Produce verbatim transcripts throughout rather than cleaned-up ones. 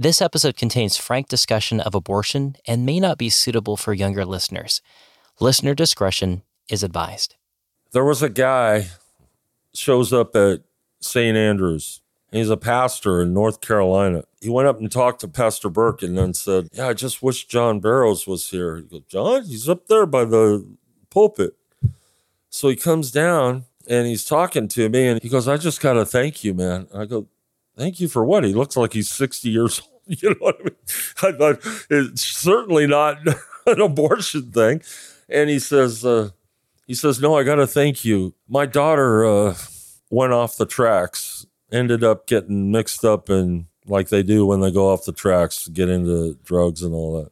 This episode contains frank discussion of abortion and may not be suitable for younger listeners. Listener discretion is advised. There was a guy shows up at Saint Andrews. He's a pastor in North Carolina. He went up and talked to Pastor Burke and then said, yeah, I just wish John Barros was here. He goes, John, he's up there by the pulpit. So he comes down and he's talking to me and he goes, I just got to thank you, man. And I go, thank you for what? He looks like he's sixty years old. You know what I mean? I thought, it's certainly not an abortion thing. And he says, uh, he says, no, I got to thank you. My daughter uh, went off the tracks, ended up getting mixed up in, like they do when they go off the tracks, get into drugs and all that.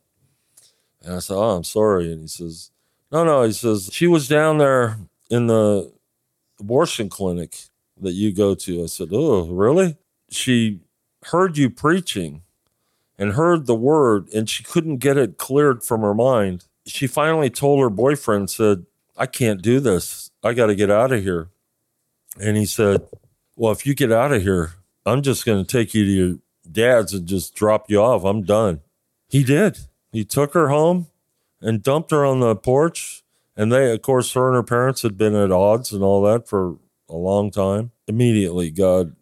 And I said, oh, I'm sorry. And he says, no, no. He says, she was down there in the abortion clinic that you go to. I said, oh, really? She heard you preaching and heard the word, and she couldn't get it cleared from her mind. She finally told her boyfriend, said, I can't do this. I got to get out of here. And he said, well, if you get out of here, I'm just going to take you to your dad's and just drop you off. I'm done. He did. He took her home and dumped her on the porch. And they, of course, her and her parents had been at odds and all that for a long time. Immediately, God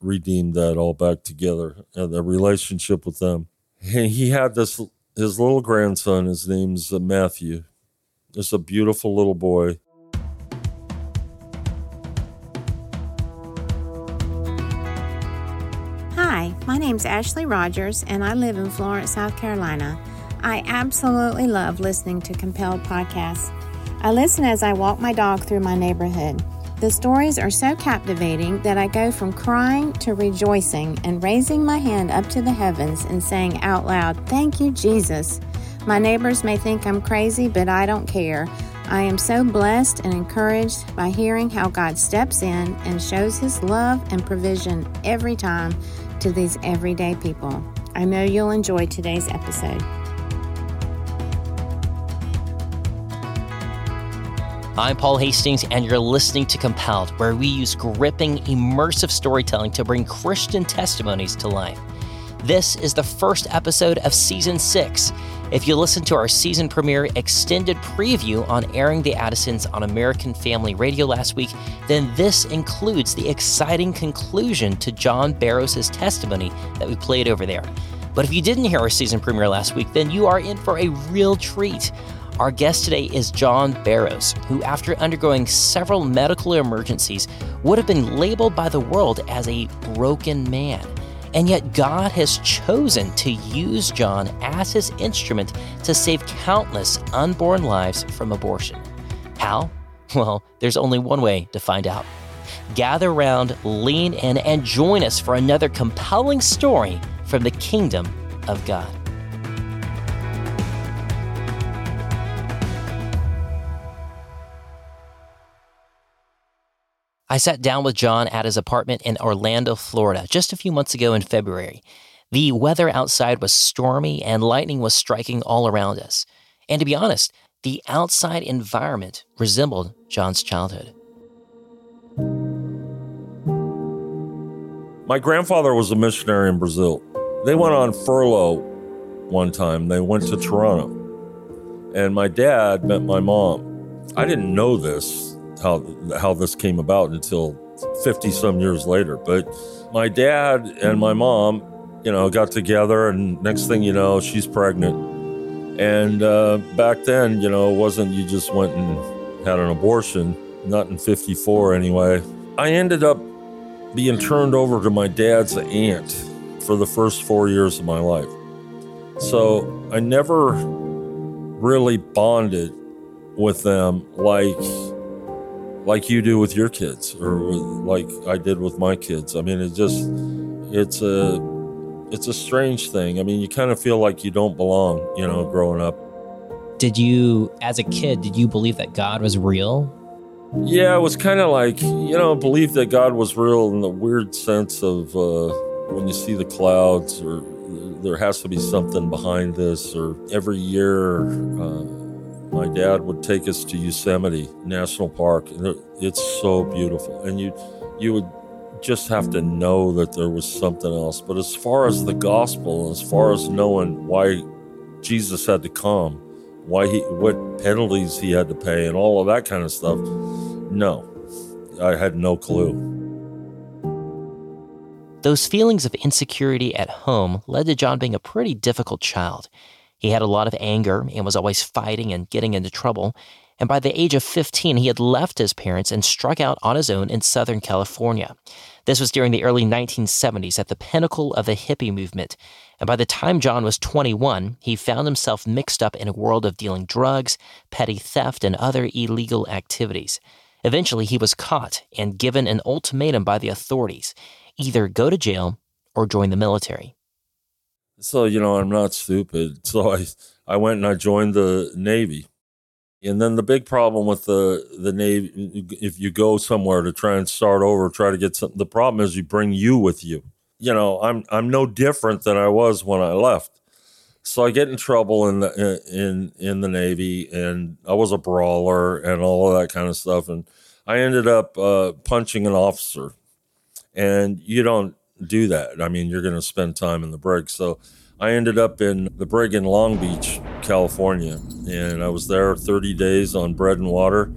redeemed that all back together and the relationship with them. And he had this, his little grandson, his name's Matthew. It's a beautiful little boy. Hi, my name's Ashley Rogers, and I live in Florence, South Carolina. I absolutely love listening to Compelled podcasts. I listen as I walk my dog through my neighborhood. The stories are so captivating that I go from crying to rejoicing and raising my hand up to the heavens and saying out loud, thank you, Jesus. My neighbors may think I'm crazy, but I don't care. I am so blessed and encouraged by hearing how God steps in and shows His love and provision every time to these everyday people. I know you'll enjoy today's episode. I'm Paul Hastings, and you're listening to Compelled, where we use gripping, immersive storytelling to bring Christian testimonies to life. This is the first episode of Season six. If you listen to our season premiere extended preview on airing the Addisons on American Family Radio last week, then this includes the exciting conclusion to John Barros' testimony that we played over there. But if you didn't hear our season premiere last week, then you are in for a real treat. Our guest today is John Barros, who, after undergoing several medical emergencies, would have been labeled by the world as a broken man. And yet God has chosen to use John as His instrument to save countless unborn lives from abortion. How? Well, there's only one way to find out. Gather around, lean in, and join us for another compelling story from the kingdom of God. I sat down with John at his apartment in Orlando, Florida, just a few months ago in February. The weather outside was stormy and lightning was striking all around us. And to be honest, the outside environment resembled John's childhood. My grandfather was a missionary in Brazil. They went on furlough one time. They went to Toronto. And my dad met my mom. I didn't know this. How, how this came about until fifty-some years later. But my dad and my mom, you know, got together, and next thing you know, she's pregnant. And uh, back then, you know, it wasn't you just went and had an abortion, not in fifty-four anyway. I ended up being turned over to my dad's aunt for the first four years of my life. So I never really bonded with them like... like you do with your kids, or like I did with my kids. I mean, it's just, it's a, it's a strange thing. I mean, you kind of feel like you don't belong, you know, growing up. Did you, as a kid, did you believe that God was real? Yeah, it was kind of like, you know, belief that God was real in the weird sense of uh, when you see the clouds, or there has to be something behind this, or every year, uh, my dad would take us to Yosemite National Park, and it's so beautiful. And you you would just have to know that there was something else. But as far as the gospel, as far as knowing why Jesus had to come, why he, what penalties he had to pay and all of that kind of stuff, no, I had no clue. Those feelings of insecurity at home led to John being a pretty difficult child. He had a lot of anger and was always fighting and getting into trouble. And by the age of fifteen, he had left his parents and struck out on his own in Southern California. This was during the early nineteen seventies at the pinnacle of the hippie movement. And by the time John was twenty-one, he found himself mixed up in a world of dealing drugs, petty theft, and other illegal activities. Eventually, he was caught and given an ultimatum by the authorities. Either go to jail or join the military. So, you know, I'm not stupid. So I, I went and I joined the Navy. And then the big problem with the, the Navy, if you go somewhere to try and start over, try to get something, the problem is you bring you with you. You know, I'm I'm no different than I was when I left. So I get in trouble in the, in, in the Navy, and I was a brawler and all of that kind of stuff. And I ended up uh, punching an officer. And you don't do that. I mean, you're going to spend time in the brig. So I ended up in the brig in Long Beach, California. And I was there thirty days on bread and water.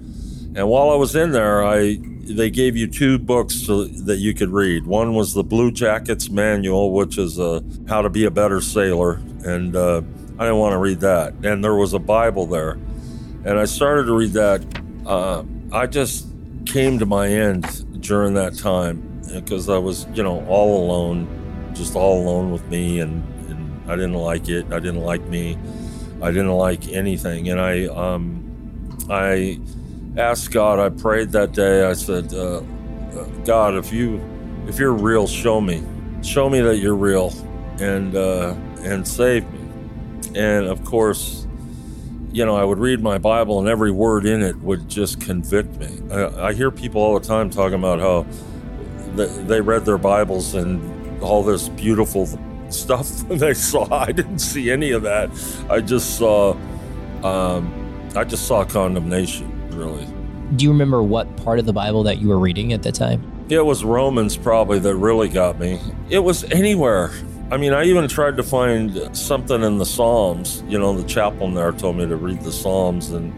And while I was in there, I they gave you two books to, that you could read. One was the Blue Jackets Manual, which is uh, how to be a better sailor. And uh, I didn't want to read that. And there was a Bible there. And I started to read that. Uh, I just came to my end during that time. Because I was, you know, all alone, just all alone with me, and, and I didn't like it. I didn't like me. I didn't like anything. And I, um, I asked God. I prayed that day. I said, uh, God, if you, if you're real, show me, show me that you're real, and uh, and save me. And of course, you know, I would read my Bible, and every word in it would just convict me. I, I hear people all the time talking about how they read their Bibles and all this beautiful stuff they saw. I didn't see any of that. I just saw, um, I just saw condemnation, really. Do you remember what part of the Bible that you were reading at that time? It was Romans, probably, that really got me. It was anywhere. I mean, I even tried to find something in the Psalms. You know, the chaplain there told me to read the Psalms, and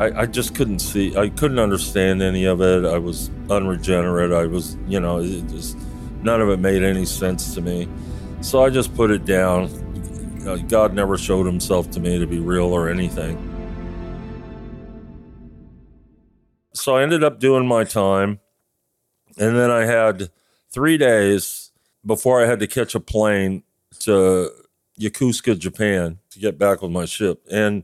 I, I just couldn't see. I couldn't understand any of it. I was unregenerate. I was, you know, it just none of it made any sense to me. So I just put it down. God never showed himself to me to be real or anything. So I ended up doing my time. And then I had three days before I had to catch a plane to Yokosuka, Japan, to get back with my ship. And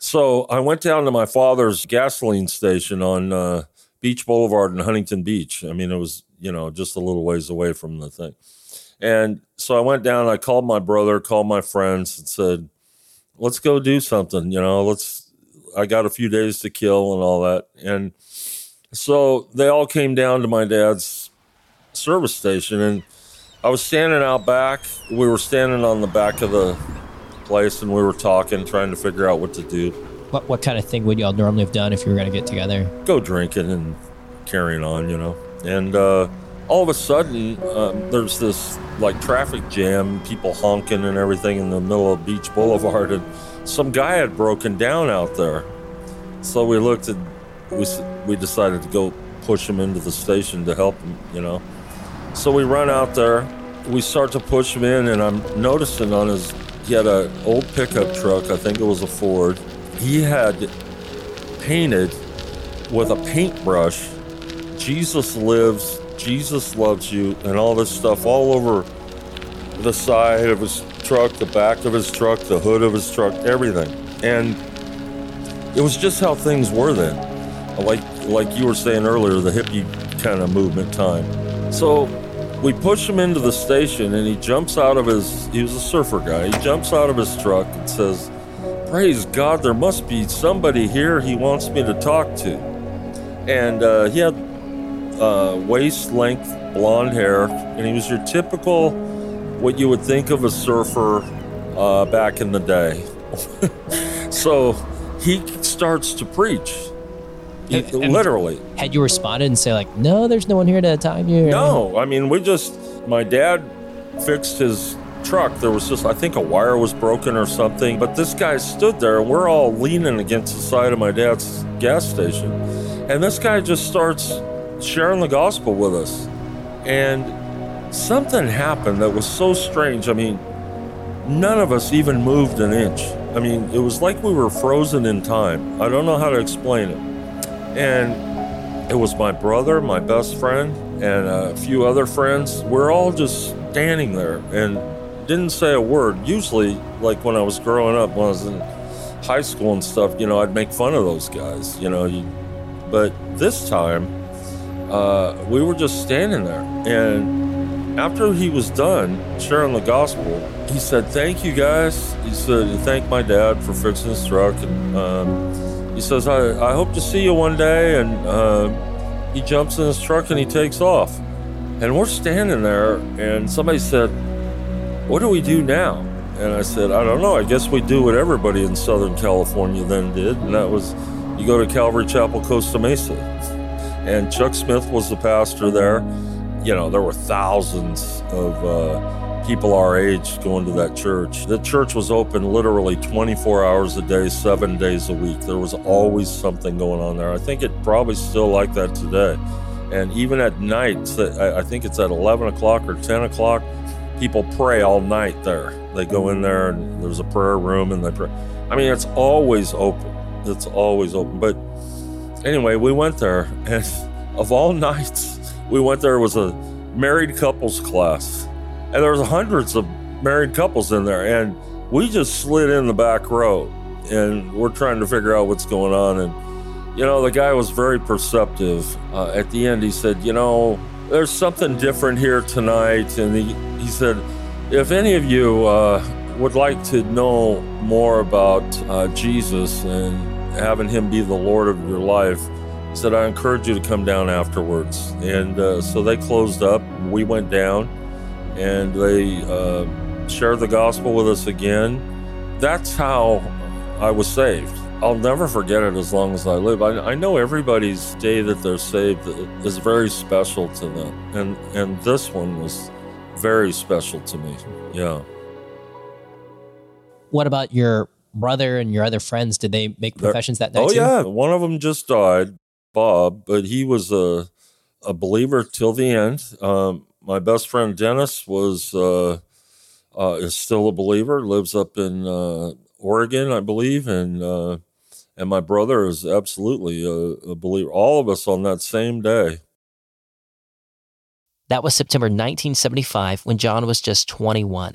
so I went down to my father's gasoline station on uh, Beach Boulevard in Huntington Beach. I mean, it was, you know, just a little ways away from the thing. And so I went down, I called my brother, called my friends and said, let's go do something, you know, let's, I got a few days to kill and all that. And so they all came down to my dad's service station, and I was standing out back. We were standing on the back of the place, and we were talking, trying to figure out what to do. What what kind of thing would y'all normally have done if you were going to get together? Go drinking and carrying on, you know. And uh, all of a sudden, um, there's this like traffic jam, people honking and everything in the middle of Beach Boulevard, and some guy had broken down out there. So we looked, and we we decided to go push him into the station to help him, you know. So we run out there, we start to push him in, and I'm noticing on his. He had an old pickup truck, I think it was a Ford. He had painted with a paintbrush, Jesus lives, Jesus loves you, and all this stuff all over the side of his truck, the back of his truck, the hood of his truck, everything. And it was just how things were then. Like, like you were saying earlier, the hippie kind of movement time. So we push him into the station, and he jumps out of his, he was a surfer guy, he jumps out of his truck and says, praise God, there must be somebody here he wants me to talk to. And uh, he had uh, waist-length blonde hair, and he was your typical, what you would think of a surfer uh, back in the day. So he starts to preach. You, literally. Had you responded and say like, no, there's no one here to time you? No, I mean, we just, my dad fixed his truck. There was just, I think a wire was broken or something, but this guy stood there and we're all leaning against the side of my dad's gas station. And this guy just starts sharing the gospel with us. And something happened that was so strange. I mean, none of us even moved an inch. I mean, it was like we were frozen in time. I don't know how to explain it. And it was my brother, my best friend, and a few other friends. We're all just standing there and didn't say a word. Usually, like when I was growing up, when I was in high school and stuff, you know, I'd make fun of those guys, you know. You, but this time, uh, we were just standing there. And after he was done sharing the gospel, he said, thank you guys. He said, he thanked my dad for fixing his truck. And, um, He says, I, I hope to see you one day. And uh, he jumps in his truck and he takes off. And we're standing there and somebody said, what do we do now? And I said, I don't know. I guess we do what everybody in Southern California then did. And that was, you go to Calvary Chapel Costa Mesa. And Chuck Smith was the pastor there. You know, there were thousands of uh, people our age going to that church. The church was open literally twenty-four hours a day, seven days a week. There was always something going on there. I think it probably still like that today. And even at night, I think it's at eleven o'clock or ten o'clock, people pray all night there. They go in there and there's a prayer room and they pray. I mean, it's always open. It's always open. But anyway, we went there and of all nights, we went there, it was a married couples class. And there was hundreds of married couples in there. And we just slid in the back row and we're trying to figure out what's going on. And, you know, the guy was very perceptive. Uh, at the end, he said, you know, there's something different here tonight. And he, he said, if any of you uh, would like to know more about uh, Jesus and having him be the Lord of your life, he said, I encourage you to come down afterwards. And uh, so they closed up, we went down. And they uh, shared the gospel with us again. That's how I was saved. I'll never forget it as long as I live. I, I know everybody's day that they're saved is very special to them. And, and this one was very special to me, yeah. What about your brother and your other friends? Did they make professions They're, that night Oh too? Yeah, one of them just died, Bob, but he was a, a believer till the end. Um, My best friend Dennis was uh, uh, is still a believer. Lives up in uh, Oregon, I believe, and uh, and my brother is absolutely a, a believer. All of us on that same day. That was September nineteen seventy-five, when John was just twenty-one.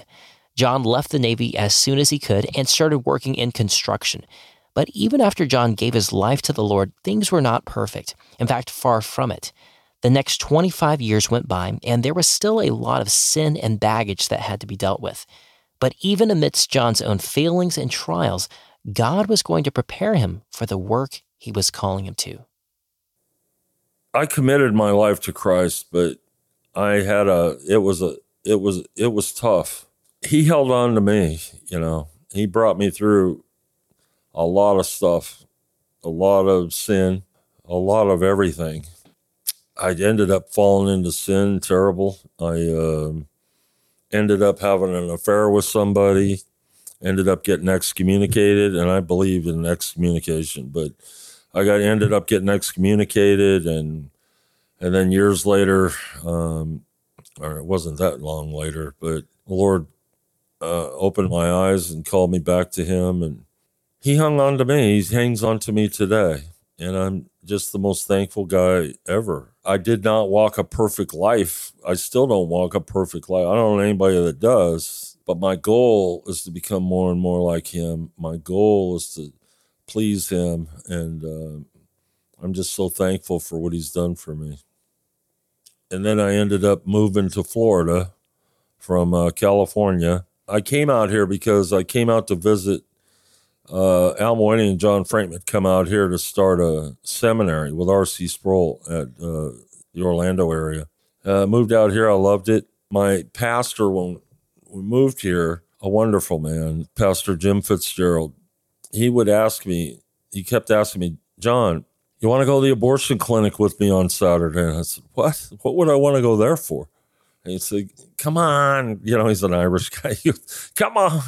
John left the Navy as soon as he could and started working in construction. But even after John gave his life to the Lord, things were not perfect. In fact, far from it. The next twenty-five years went by, and there was still a lot of sin and baggage that had to be dealt with. But even amidst John's own failings and trials, God was going to prepare him for the work he was calling him to. I committed my life to Christ, but I had a, it was a, it was, it was tough. He held on to me, you know. He brought me through a lot of stuff, a lot of sin, a lot of everything. I ended up falling into sin, terrible. I uh, ended up having an affair with somebody, ended up getting excommunicated, and I believe in excommunication, but I got ended up getting excommunicated, and and then years later, um, or it wasn't that long later, but the Lord uh, opened my eyes and called me back to Him, and He hung on to me. He hangs on to me today, and I'm just the most thankful guy ever. I did not walk a perfect life. I still don't walk a perfect life. I don't know anybody that does, but my goal is to become more and more like Him. My goal is to please Him, and uh, I'm just so thankful for what He's done for me. And then I ended up moving to Florida from uh, California. I came out here because I came out to visit Uh, Al Moini and John Frank had come out here to start a seminary with R C Sproul at uh, the Orlando area. Uh, moved out here, I loved it. My pastor, when we moved here, a wonderful man, Pastor Jim Fitzgerald, he would ask me, he kept asking me, John, you want to go to the abortion clinic with me on Saturday? And I said, what? What would I want to go there for? And he'd say, come on. You know, he's an Irish guy. Come on.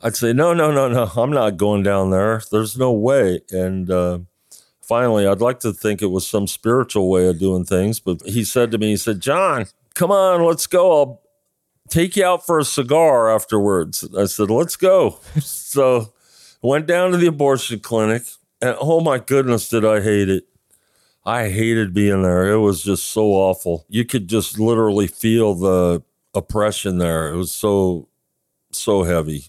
I'd say, no, no, no, no. I'm not going down there. There's no way. And uh, finally, I'd like to think it was some spiritual way of doing things. But he said to me, he said, John, come on, let's go. I'll take you out for a cigar afterwards. I said, let's go. So I went down to the abortion clinic. And oh, my goodness, did I hate it. I hated being there. It was just so awful. You could just literally feel the oppression there. It was so, so heavy.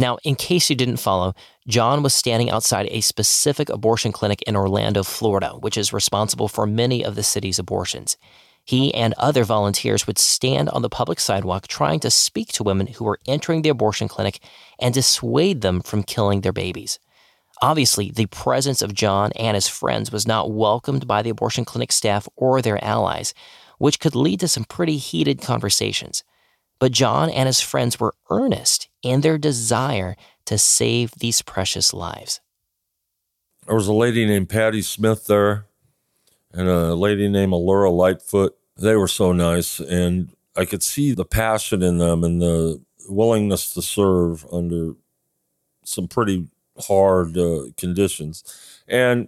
Now, in case you didn't follow, John was standing outside a specific abortion clinic in Orlando, Florida, which is responsible for many of the city's abortions. He and other volunteers would stand on the public sidewalk trying to speak to women who were entering the abortion clinic and dissuade them from killing their babies. Obviously, the presence of John and his friends was not welcomed by the abortion clinic staff or their allies, which could lead to some pretty heated conversations. But John and his friends were earnest in their desire to save these precious lives. There was a lady named Patty Smith there and a lady named Allura Lightfoot. They were so nice, and I could see the passion in them and the willingness to serve under some pretty hard uh, conditions. And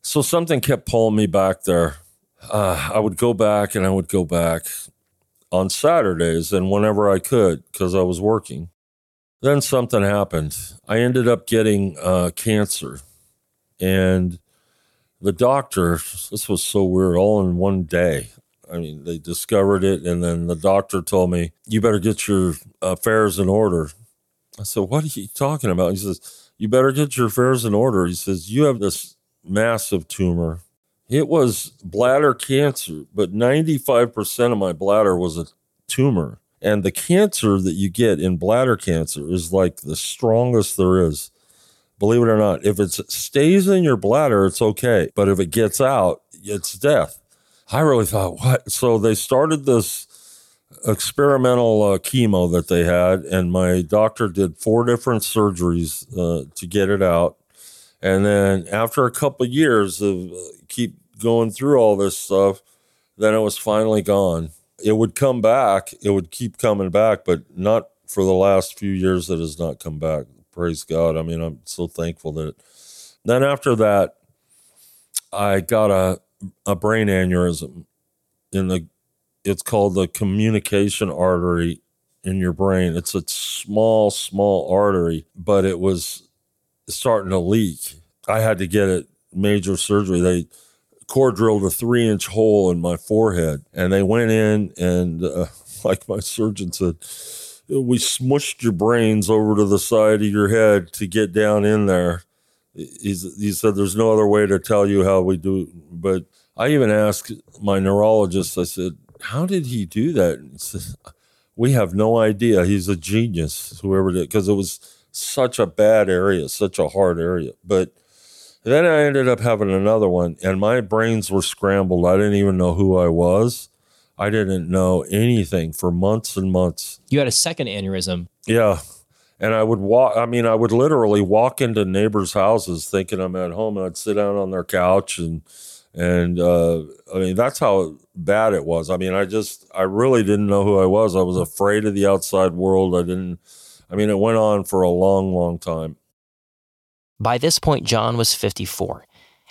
so something kept pulling me back there. Uh, I would go back and I would go back on Saturdays and whenever I could because I was working. Then something happened. I ended up getting uh, cancer. And the doctor, this was so weird, all in one day. I mean, they discovered it, and then the doctor told me, you better get your affairs in order. I said, what are you talking about? He says, you better get your affairs in order. He says, you have this massive tumor. It was bladder cancer, but ninety-five percent of my bladder was a tumor. And the cancer that you get in bladder cancer is like the strongest there is. Believe it or not, if it stays in your bladder, it's okay. But if it gets out, it's death. I really thought, what? So they started this experimental uh, chemo that they had, and my doctor did four different surgeries uh, to get it out. And then after a couple of years of uh, keep going through all this stuff, then it was finally gone. It would come back. It would keep coming back, but not for the last few years. It has not come back. Praise God. I mean, I'm so thankful that it... Then after that, I got a, a brain aneurysm in the It's called the communication artery in your brain. It's a small, small artery, but it was starting to leak. I had to get it major surgery. They core drilled a three-inch hole in my forehead, and they went in and, uh, like my surgeon said, we smushed your brains over to the side of your head to get down in there. He's, he said, there's no other way to tell you how we do it. But I even asked my neurologist, I said, how did he do that? And he said, we have no idea. He's a genius, whoever did, because it was such a bad area, such a hard area. But then I ended up having another one, and my brains were scrambled. I didn't even know who I was. I didn't know anything for months and months. You had a second aneurysm. Yeah. And I would walk, I mean, I would literally walk into neighbors' houses thinking I'm at home, and I'd sit down on their couch and And, uh, I mean, that's how bad it was. I mean, I just, I really didn't know who I was. I was afraid of the outside world. I didn't, I mean, it went on for a long, long time. By this point, John was fifty-four.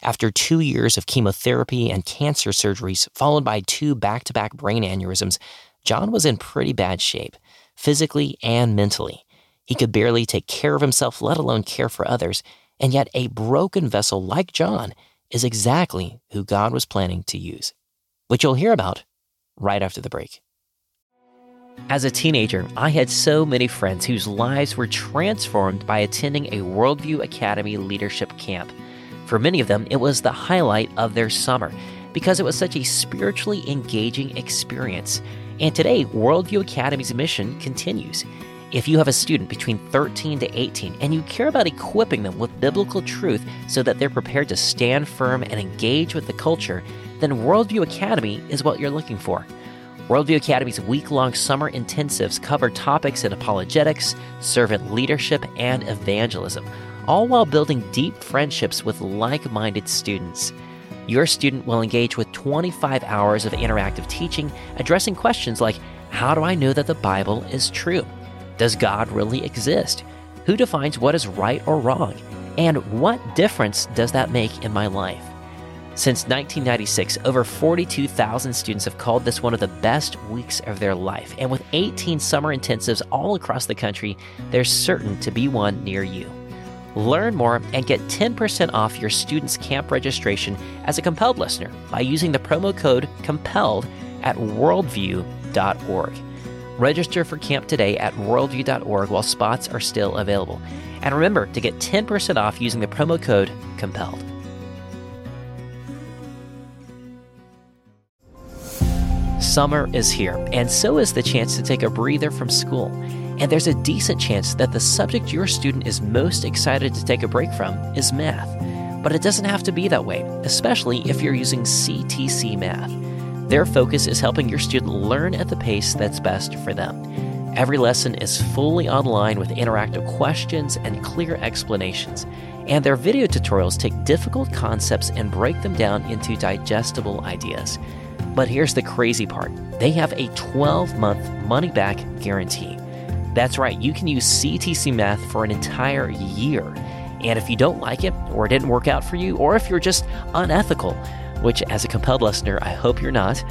After two years of chemotherapy and cancer surgeries, followed by two back-to-back brain aneurysms, John was in pretty bad shape, physically and mentally. He could barely take care of himself, let alone care for others. And yet a broken vessel like John is exactly who God was planning to use, which you'll hear about right after the break. As a teenager, I had so many friends whose lives were transformed by attending a Worldview Academy leadership camp. For many of them, it was the highlight of their summer because it was such a spiritually engaging experience. And today, Worldview Academy's mission continues. If you have a student between thirteen to eighteen and you care about equipping them with biblical truth so that they're prepared to stand firm and engage with the culture, then Worldview Academy is what you're looking for. Worldview Academy's week-long summer intensives cover topics in apologetics, servant leadership, and evangelism, all while building deep friendships with like-minded students. Your student will engage with twenty-five hours of interactive teaching, addressing questions like, how do I know that the Bible is true? Does God really exist? Who defines what is right or wrong? And what difference does that make in my life? Since nineteen ninety-six, over forty-two thousand students have called this one of the best weeks of their life. And with eighteen summer intensives all across the country, there's certain to be one near you. Learn more and get ten percent off your student's camp registration as a Compelled listener by using the promo code COMPELLED at worldview dot org. Register for camp today at worldview dot org while spots are still available. And remember to get ten percent off using the promo code COMPELLED. Summer is here, and so is the chance to take a breather from school. And there's a decent chance that the subject your student is most excited to take a break from is math. But it doesn't have to be that way, especially if you're using C T C Math. Their focus is helping your student learn at the pace that's best for them. Every lesson is fully online with interactive questions and clear explanations. And their video tutorials take difficult concepts and break them down into digestible ideas. But here's the crazy part. They have a twelve-month money-back guarantee. That's right, you can use C T C Math for an entire year. And if you don't like it, or it didn't work out for you, or if you're just unethical, which as a Compelled listener, I hope you're not,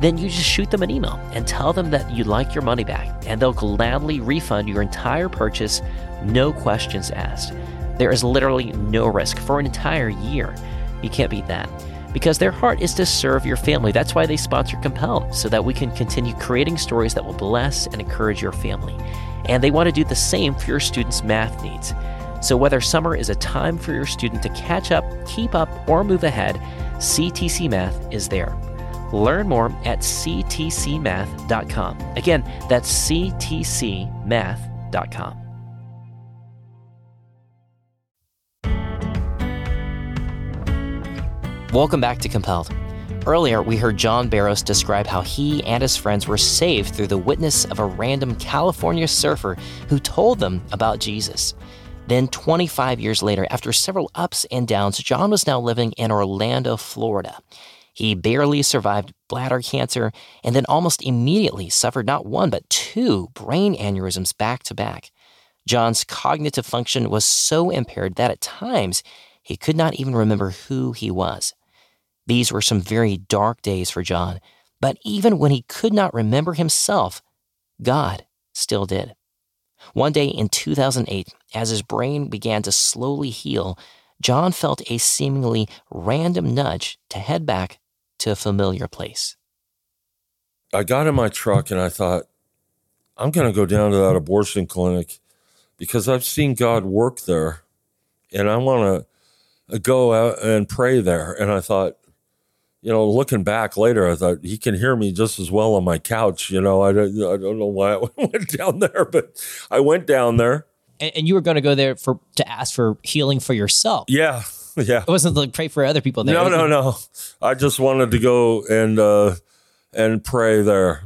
then you just shoot them an email and tell them that you'd like your money back, and they'll gladly refund your entire purchase, no questions asked. There is literally no risk for an entire year. You can't beat that. Because their heart is to serve your family. That's why they sponsor Compelled, so that we can continue creating stories that will bless and encourage your family. And they want to do the same for your students' math needs. So whether summer is a time for your student to catch up, keep up, or move ahead, C T C Math is there. Learn more at c t c math dot com. Again, that's c t c math dot com. Welcome back to Compelled. Earlier, we heard John Barros describe how he and his friends were saved through the witness of a random California surfer who told them about Jesus. Then twenty-five years later, after several ups and downs, John was now living in Orlando, Florida. He barely survived bladder cancer and then almost immediately suffered not one but two brain aneurysms back to back. John's cognitive function was so impaired that at times he could not even remember who he was. These were some very dark days for John, but even when he could not remember himself, God still did. One day in two thousand eight, as his brain began to slowly heal, John felt a seemingly random nudge to head back to a familiar place. I got in my truck and I thought, I'm going to go down to that abortion clinic because I've seen God work there and I want to go out and pray there. And I thought, you know, looking back later, I thought he can hear me just as well on my couch. You know, I don't, I don't know why I went down there, but I went down there. And, and you were going to go there for to ask for healing for yourself. Yeah, yeah. It wasn't like pray for other people there. No, no, no. I just wanted to go and uh, and pray there.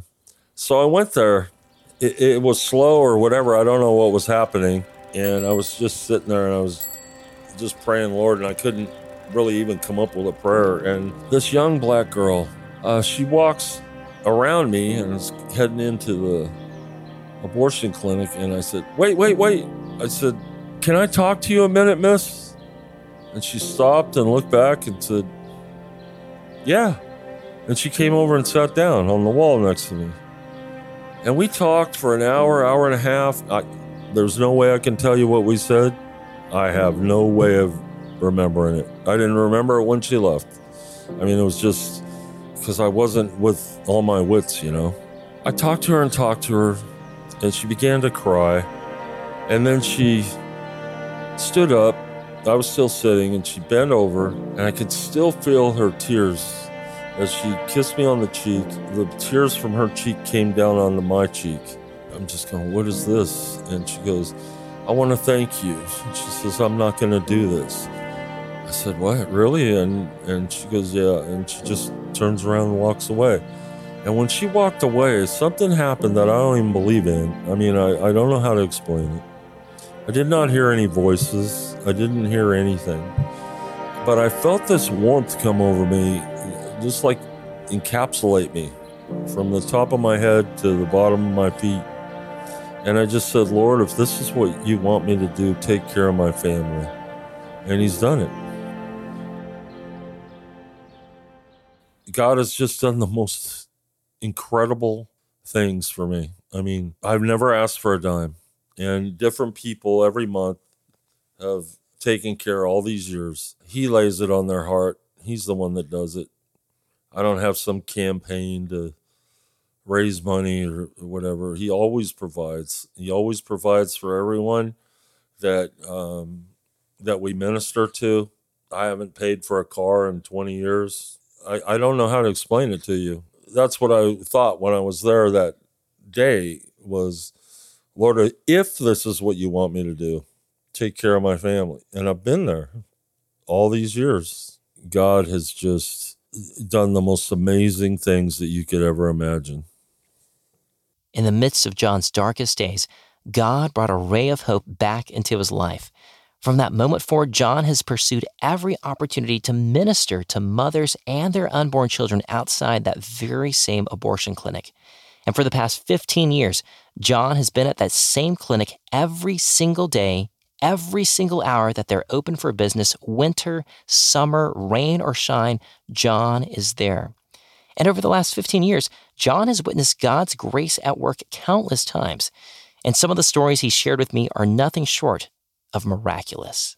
So I went there. It, it was slow or whatever. I don't know what was happening, and I was just sitting there and I was just praying, Lord, and I couldn't really even come up with a prayer. And this young black girl, uh, she walks around me and is heading into the abortion clinic. And I said, wait, wait, wait. I said, can I talk to you a minute, miss? And she stopped and looked back and said, yeah. And she came over and sat down on the wall next to me. And we talked for an hour, hour and a half. I, there's no way I can tell you what we said. I have no way of remembering it. I didn't remember it when she left. I mean, it was just because I wasn't with all my wits, you know. I talked to her and talked to her, and she began to cry. And then she stood up. I was still sitting, and she bent over, and I could still feel her tears as she kissed me on the cheek. The tears from her cheek came down onto my cheek. I'm just going, what is this? And she goes, I want to thank you. And she says, I'm not going to do this. I said, what, really? And and she goes, yeah. And she just turns around and walks away. And when she walked away, something happened that I don't even believe in. I mean, I, I don't know how to explain it. I did not hear any voices. I didn't hear anything. But I felt this warmth come over me, just like encapsulate me from the top of my head to the bottom of my feet. And I just said, Lord, if this is what you want me to do, take care of my family. And he's done it. God has just done the most incredible things for me. I mean, I've never asked for a dime. And different people every month have taken care all these years. He lays it on their heart. He's the one that does it. I don't have some campaign to raise money or whatever. He always provides. He always provides for everyone that um, that we minister to. I haven't paid for a car in twenty years. I, I don't know how to explain it to you. That's what I thought when I was there that day was, Lord, if this is what you want me to do, take care of my family. And I've been there all these years. God has just done the most amazing things that you could ever imagine. In the midst of John's darkest days, God brought a ray of hope back into his life. From that moment forward, John has pursued every opportunity to minister to mothers and their unborn children outside that very same abortion clinic. And for the past fifteen years, John has been at that same clinic every single day, every single hour that they're open for business, winter, summer, rain or shine, John is there. And over the last fifteen years, John has witnessed God's grace at work countless times. And some of the stories he shared with me are nothing short of miraculous.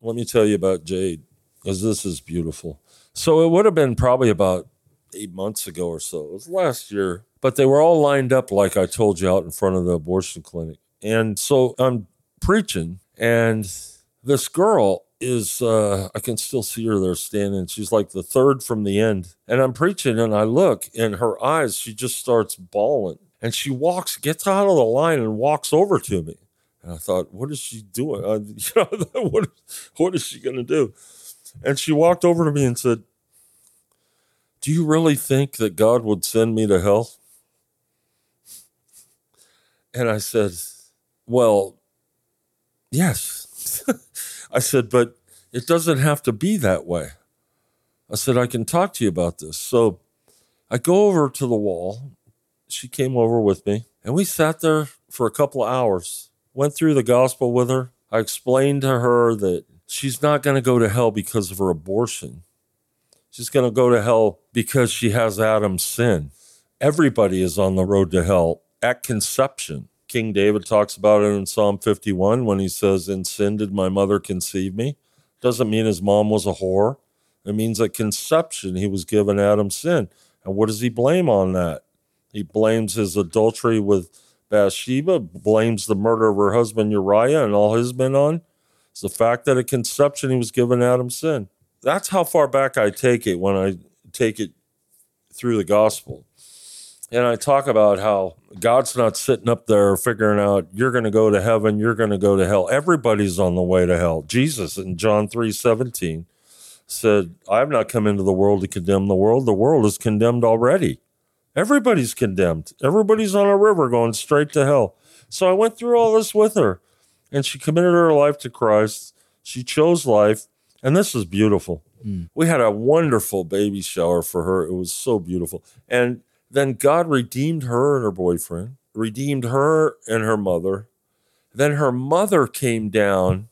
Let me tell you about Jade, because this is beautiful. So it would have been probably about eight months ago or so. It was last year, but they were all lined up, like I told you, out in front of the abortion clinic. And so I'm preaching, and this girl is, uh, I can still see her there standing. She's like the third from the end. And I'm preaching, and I look, and her eyes, she just starts bawling. And she walks, gets out of the line and walks over to me. And I thought, what is she doing? I, you know, what, what is she going to do? And she walked over to me and said, do you really think that God would send me to hell? And I said, well, yes. I said, but it doesn't have to be that way. I said, I can talk to you about this. So I go over to the wall. She came over with me, and we sat there for a couple of hours, went through the gospel with her. I explained to her that she's not going to go to hell because of her abortion. She's going to go to hell because she has Adam's sin. Everybody is on the road to hell at conception. King David talks about it in Psalm fifty-one when he says, in sin did my mother conceive me. Doesn't mean his mom was a whore. It means at conception he was given Adam's sin. And what does he blame on that? He blames his adultery with Bathsheba, blames the murder of her husband Uriah and all his men on. It's the fact that at conception he was given Adam's sin. That's how far back I take it when I take it through the gospel. And I talk about how God's not sitting up there figuring out, you're going to go to heaven, you're going to go to hell. Everybody's on the way to hell. Jesus in John three seventeen said, I have not come into the world to condemn the world. The world is condemned already. Everybody's condemned. Everybody's on a river going straight to hell. So I went through all this with her, and she committed her life to Christ. She chose life, and this is beautiful. Mm. We had a wonderful baby shower for her. It was so beautiful. And then God redeemed her and her boyfriend, redeemed her and her mother. Then her mother came down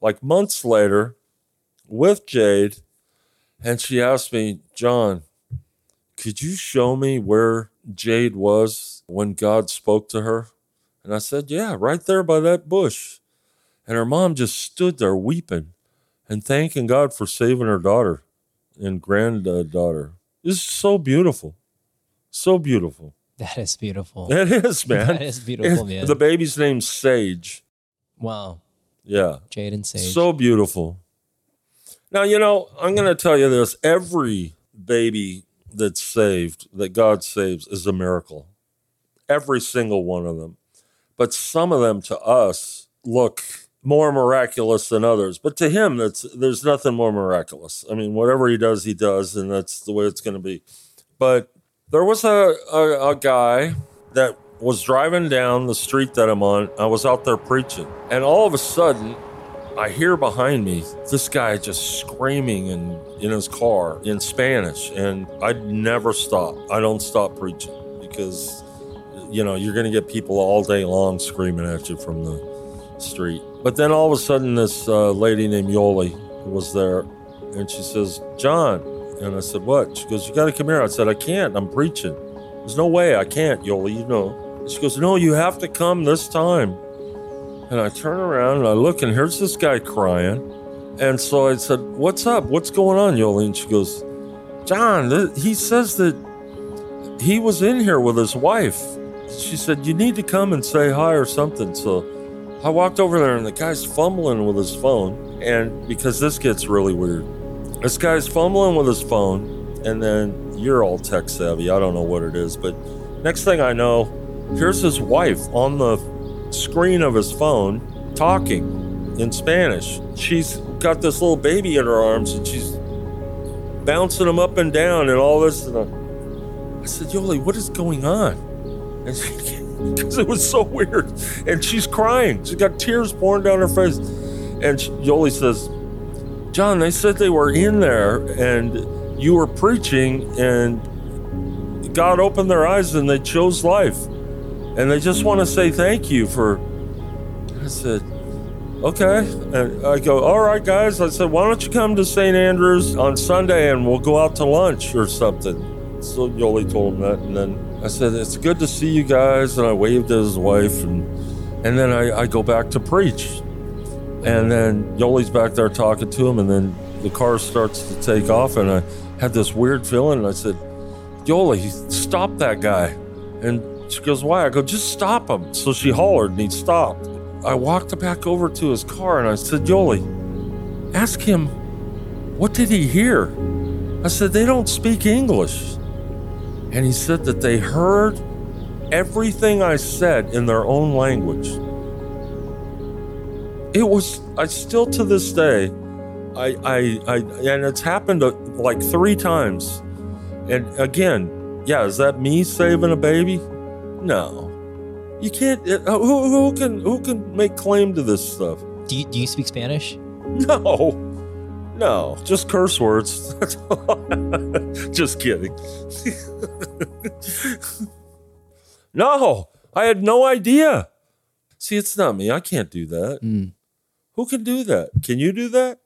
like months later with Jade, and she asked me, John, could you show me where Jade was when God spoke to her? And I said, yeah, right there by that bush. And her mom just stood there weeping and thanking God for saving her daughter and granddaughter. It's so beautiful. So beautiful. That is beautiful. It is, man. That is beautiful, man. The baby's name's Sage. Wow. Yeah. Jade and Sage. So beautiful. Now, you know, I'm going to tell you this. Every baby that's saved, that God saves, is a miracle. Every single one of them. But some of them, to us, look more miraculous than others. But to him, that's there's nothing more miraculous. I mean, whatever he does, he does, and that's the way it's going to be. But there was a, a, a guy that was driving down the street that I'm on. I was out there preaching. And all of a sudden, I hear behind me this guy just screaming in, in his car in Spanish. And I never stop. I don't stop preaching because, you know, you're going to get people all day long screaming at you from the street. But then all of a sudden, this uh, lady named Yoli was there. And she says, John. And I said, what? She goes, you got to come here. I said, I can't. I'm preaching. There's no way I can't, Yoli, you know. She goes, no, you have to come this time. And I turn around and I look, and here's this guy crying. And so I said, what's up? What's going on, Yoli? And she goes, John, th- he says that he was in here with his wife. She said, you need to come and say hi or something. So I walked over there, and the guy's fumbling with his phone. And because this gets really weird, this guy's fumbling with his phone. And then you're all tech savvy. I don't know what it is. But next thing I know, here's his wife on the screen of his phone talking in Spanish. She's got this little baby in her arms and she's bouncing him up and down and all this. And I, I said, Yoli, what is going on? And she, because it was so weird. And she's crying. She's got tears pouring down her face. And she, Yoli says, John, they said they were in there and you were preaching and God opened their eyes and they chose life. And they just want to say thank you for, I said, okay. And I go, all right, guys. I said, why don't you come to Saint Andrews on Sunday and we'll go out to lunch or something. So Yoli told him that. And then I said, it's good to see you guys. And I waved at his wife. And, and then I, I go back to preach. And then Yoli's back there talking to him. And then the car starts to take off. And I had this weird feeling. And I said, Yoli, stop that guy. And she goes, why? I go, just stop him. So she hollered and he stopped. I walked back over to his car and I said, Yoli, ask him, what did he hear? I said, they don't speak English. And he said that they heard everything I said in their own language. It was, I still to this day, I, I, I and it's happened uh, like three times. And again, yeah, is that me saving a baby? No, you can't. It, who, who can who can make claim to this stuff? Do you, do you speak Spanish? No, no, just curse words. Just kidding. No, I had no idea. See, it's not me. I can't do that. Mm. Who can do that? Can you do that?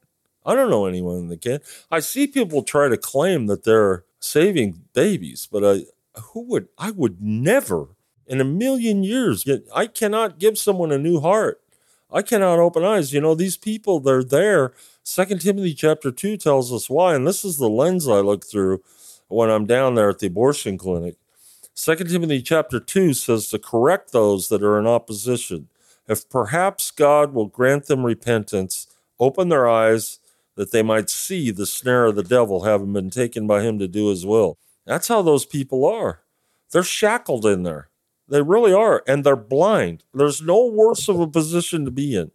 I don't know anyone that can. I see people try to claim that they're saving babies, but I who would I would never. In a million years, I cannot give someone a new heart. I cannot open eyes. You know, these people, they're there. Second Timothy chapter two tells us why, and this is the lens I look through when I'm down there at the abortion clinic. Second Timothy chapter two says to correct those that are in opposition. If perhaps God will grant them repentance, open their eyes, that they might see the snare of the devil, having been taken by him to do his will. That's how those people are. They're shackled in there. They really are, and they're blind. There's no worse of a position to be in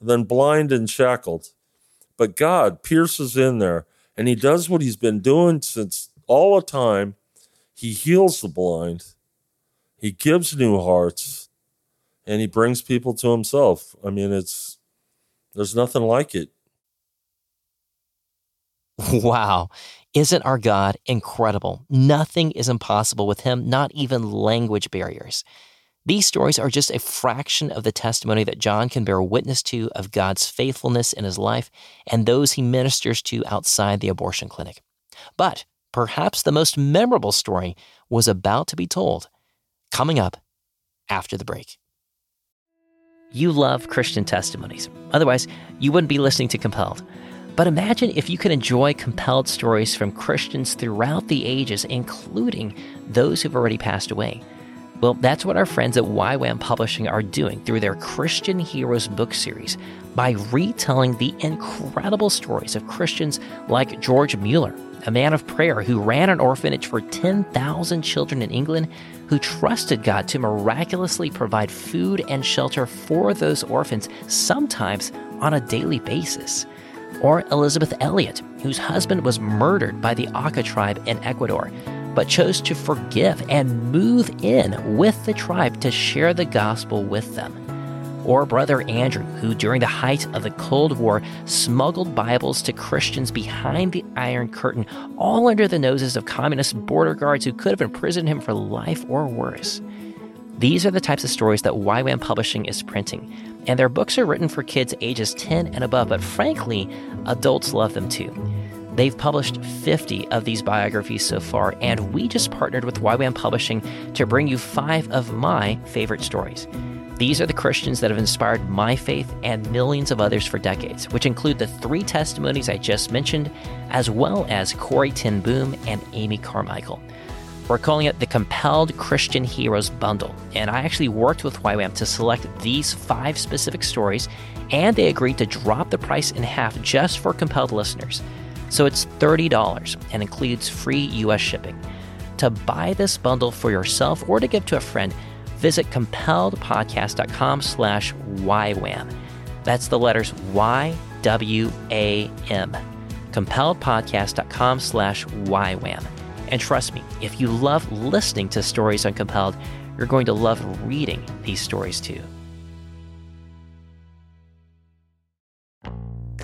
than blind and shackled. But God pierces in there, and he does what he's been doing since all the time. He heals the blind. He gives new hearts, and he brings people to himself. I mean, it's there's nothing like it. Wow. Isn't our God incredible? Nothing is impossible with him, not even language barriers. These stories are just a fraction of the testimony that John can bear witness to of God's faithfulness in his life and those he ministers to outside the abortion clinic. But perhaps the most memorable story was about to be told, coming up after the break. You love Christian testimonies. Otherwise, you wouldn't be listening to Compelled. But imagine if you could enjoy compelled stories from Christians throughout the ages, including those who've already passed away. Well, that's what our friends at Y WAM Publishing are doing through their Christian Heroes book series by retelling the incredible stories of Christians like George Mueller, a man of prayer who ran an orphanage for ten thousand children in England, who trusted God to miraculously provide food and shelter for those orphans, sometimes on a daily basis. Or Elizabeth Elliot, whose husband was murdered by the Aka tribe in Ecuador. but chose to forgive and move in with the tribe to share the gospel with them. Or Brother Andrew, who during the height of the Cold War smuggled Bibles to Christians behind the Iron Curtain, all under the noses of communist border guards who could have imprisoned him for life or worse. These are the types of stories that Y WAM Publishing is printing, and their books are written for kids ages ten and above, but frankly, adults love them too. They've published fifty of these biographies so far, and we just partnered with Y WAM Publishing to bring you five of my favorite stories. These are the Christians that have inspired my faith and millions of others for decades, which include the three testimonies I just mentioned, as well as Corey Ten Boom and Amy Carmichael. We're calling it the Compelled Christian Heroes Bundle, and I actually worked with Y WAM to select these five specific stories, and they agreed to drop the price in half just for Compelled listeners. So it's thirty dollars and includes free U S shipping. To buy this bundle for yourself or to give to a friend, visit compelledpodcast.com slash YWAM. That's the letters Y W A M. compelledpodcast.com slash YWAM. And trust me, if you love listening to stories on Compelled, you're going to love reading these stories too.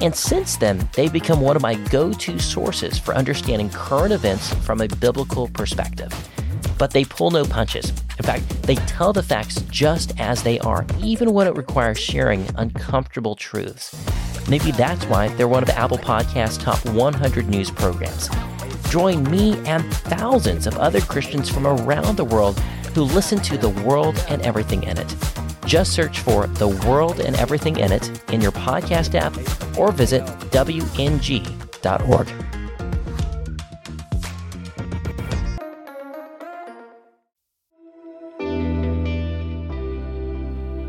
And since then, they've become one of my go-to sources for understanding current events from a biblical perspective. But they pull no punches. In fact, they tell the facts just as they are, even when it requires sharing uncomfortable truths. Maybe that's why they're one of the Apple Podcasts' top one hundred news programs. Join me and thousands of other Christians from around the world who listen to The World and Everything in It. Just search for The World and Everything in It in your podcast app or visit W N G dot org.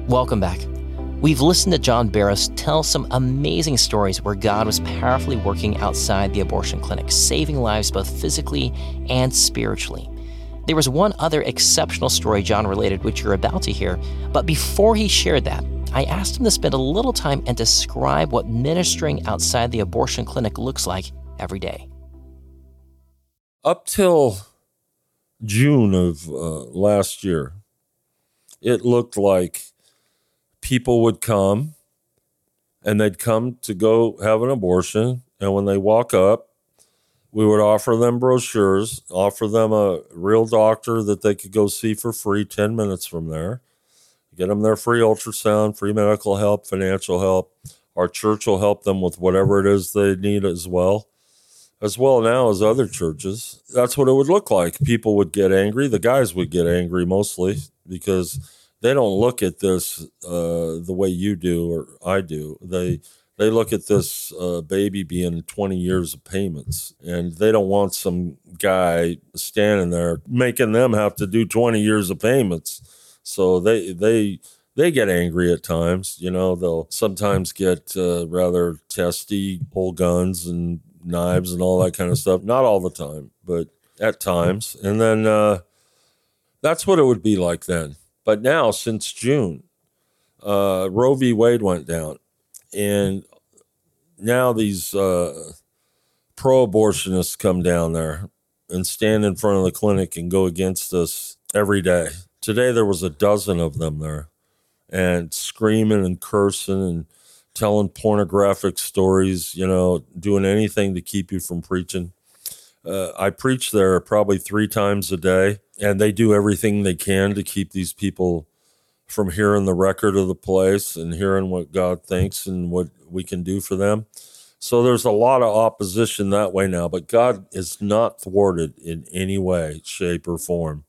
Welcome back. We've listened to John Barros tell some amazing stories where God was powerfully working outside the abortion clinic, saving lives both physically and spiritually. There was one other exceptional story John related, which you're about to hear, but before he shared that, I asked him to spend a little time and describe what ministering outside the abortion clinic looks like every day. Up till June of uh, last year, it looked like people would come, and they'd come to go have an abortion. And when they walk up, we would offer them brochures, offer them a real doctor that they could go see for free ten minutes from there, get them their free ultrasound, free medical help, financial help. Our church will help them with whatever it is they need as well, as well now as other churches. That's what it would look like. People would get angry. The guys would get angry mostly because they don't look at this uh, the way you do or I do. They they look at this uh, baby being twenty years of payments, and they don't want some guy standing there making them have to do twenty years of payments. So they they they get angry at times. You know, they'll sometimes get uh, rather testy, pull guns and knives and all that kind of stuff. Not all the time, but at times. And then uh, that's what it would be like then. But now, since June, uh, Roe v. Wade went down, and now these uh, pro-abortionists come down there and stand in front of the clinic and go against us every day. Today, there was a dozen of them there, and screaming and cursing and telling pornographic stories, you know, doing anything to keep you from preaching. Uh, I preach there probably three times a day, and they do everything they can to keep these people from hearing the record of the place and hearing what God thinks and what we can do for them. So there's a lot of opposition that way now, but God is not thwarted in any way, shape, or form.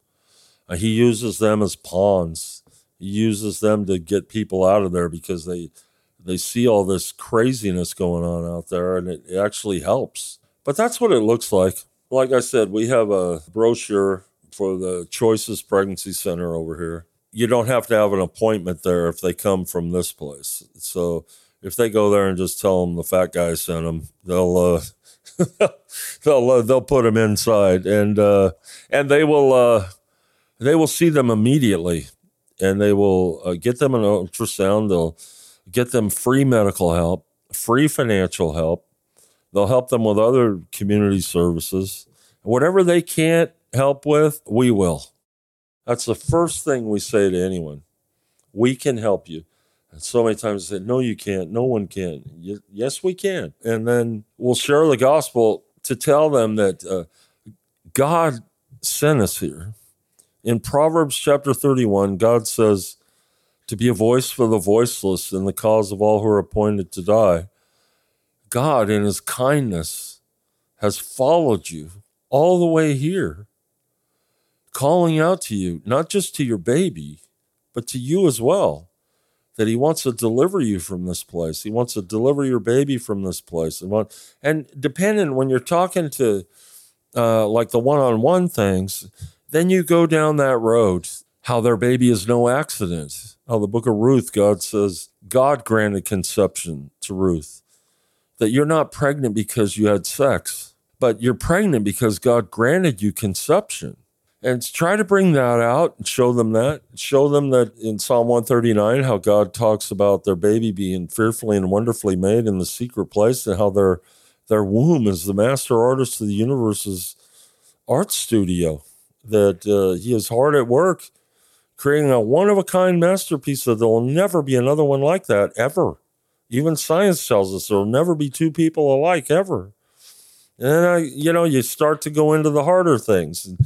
Uh, he uses them as pawns. He uses them to get people out of there because they they see all this craziness going on out there, and it, it actually helps. But that's what it looks like. Like I said, we have a brochure for the Choices Pregnancy Center over here. You don't have to have an appointment there if they come from this place. So if they go there and just tell them the fat guy sent them, they'll uh, they'll uh, they'll put them inside, and uh, and they will uh, they will see them immediately, and they will uh, get them an ultrasound. They'll get them free medical help, free financial help. They'll help them with other community services. Whatever they can't help with, we will. That's the first thing we say to anyone. We can help you. And so many times they say, no, you can't. No one can. Y- yes, we can. And then we'll share the gospel to tell them that uh, God sent us here. In Proverbs chapter thirty-one, God says, to be a voice for the voiceless and the cause of all who are appointed to die. God, in his kindness, has followed you all the way here, calling out to you, not just to your baby, but to you as well, that he wants to deliver you from this place. He wants to deliver your baby from this place. And, want, and depending, when you're talking to uh, like the one-on-one things, then you go down that road, how their baby is no accident. How the book of Ruth, God says, God granted conception to Ruth. That you're not pregnant because you had sex, but you're pregnant because God granted you conception. And try to bring that out and show them that. Show them that in Psalm one thirty-nine, how God talks about their baby being fearfully and wonderfully made in the secret place, and how their their womb is the master artist of the universe's art studio, that uh, he is hard at work creating a one-of-a-kind masterpiece, that there will never be another one like that ever. Even science tells us there will never be two people alike ever. And then, I, you know, you start to go into the harder things. And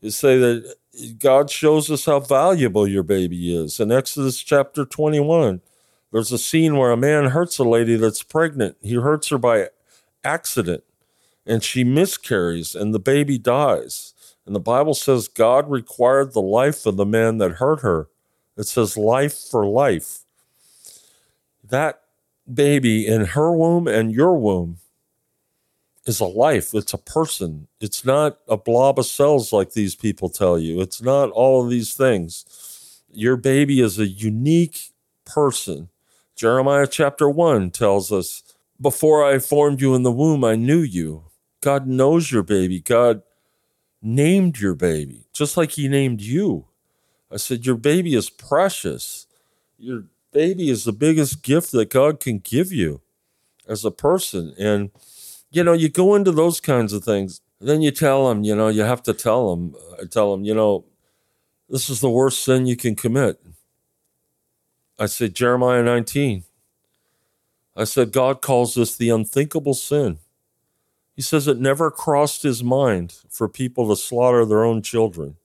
you say that God shows us how valuable your baby is. In Exodus chapter twenty-one, there's a scene where a man hurts a lady that's pregnant. He hurts her by accident, and she miscarries, and the baby dies. And the Bible says God required the life of the man that hurt her. It says life for life. That baby in her womb and your womb is a life. It's a person. It's not a blob of cells like these people tell you. It's not all of these things. Your baby is a unique person. Jeremiah chapter one tells us, before I formed you in the womb, I knew you. God knows your baby. God named your baby, just like he named you. I said, your baby is precious. Your baby is the biggest gift that God can give you as a person. And, you know, you go into those kinds of things. Then you tell them, you know, you have to tell them, I tell them, you know, this is the worst sin you can commit. I said, Jeremiah nineteen. I said, God calls this the unthinkable sin. He says it never crossed his mind for people to slaughter their own children.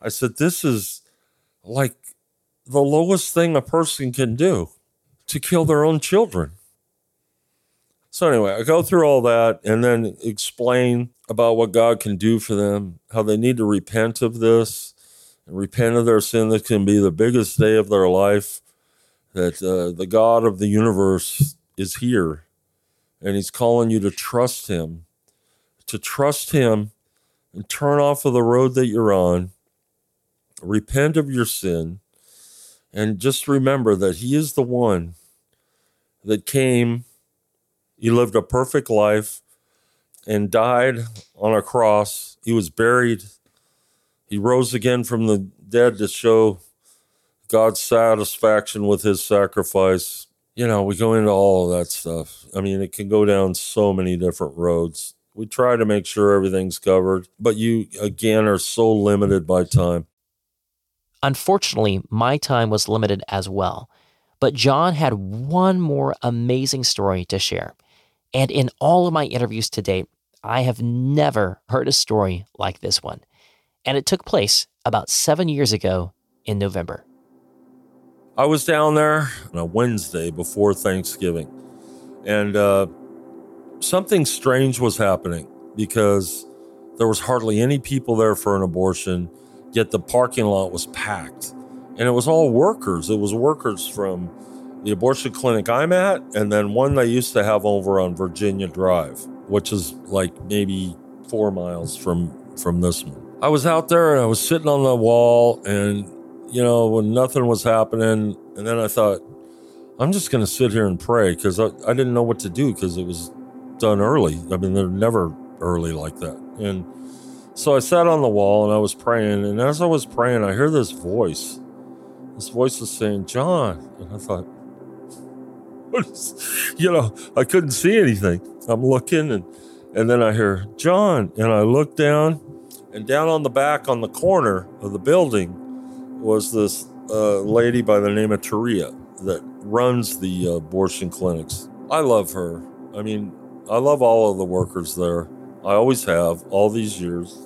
I said, this is like the lowest thing a person can do, to kill their own children. So anyway, I go through all that and then explain about what God can do for them, how they need to repent of this, and repent of their sin. That can be the biggest day of their life, that uh, the God of the universe is here, and he's calling you to trust him, to trust him and turn off of the road that you're on, repent of your sin, and just remember that he is the one that came, he lived a perfect life and died on a cross. He was buried. He rose again from the dead to show God's satisfaction with his sacrifice. You know, we go into all of that stuff. I mean, it can go down so many different roads. We try to make sure everything's covered, but you, again, are so limited by time. Unfortunately, my time was limited as well, but John had one more amazing story to share. And in all of my interviews to date, I have never heard a story like this one. And it took place about seven years ago in November. I was down there on a Wednesday before Thanksgiving, and uh, something strange was happening because there was hardly any people there for an abortion. Yet the parking lot was packed, and it was all workers. It was workers from the abortion clinic I'm at, and then one they used to have over on Virginia Drive, which is like maybe four miles from, from this one. I was out there and I was sitting on the wall and, you know, when nothing was happening. And then I thought, I'm just going to sit here and pray, because I, I didn't know what to do, because it was done early. I mean, they're never early like that. And so I sat on the wall and I was praying. And as I was praying, I hear this voice. This voice was saying, John. And I thought, what is, you know, I couldn't see anything. I'm looking and, and then I hear, John. And I look down, and down on the back on the corner of the building was this uh, lady by the name of Taria that runs the uh, abortion clinics. I love her. I mean, I love all of the workers there. I always have, all these years.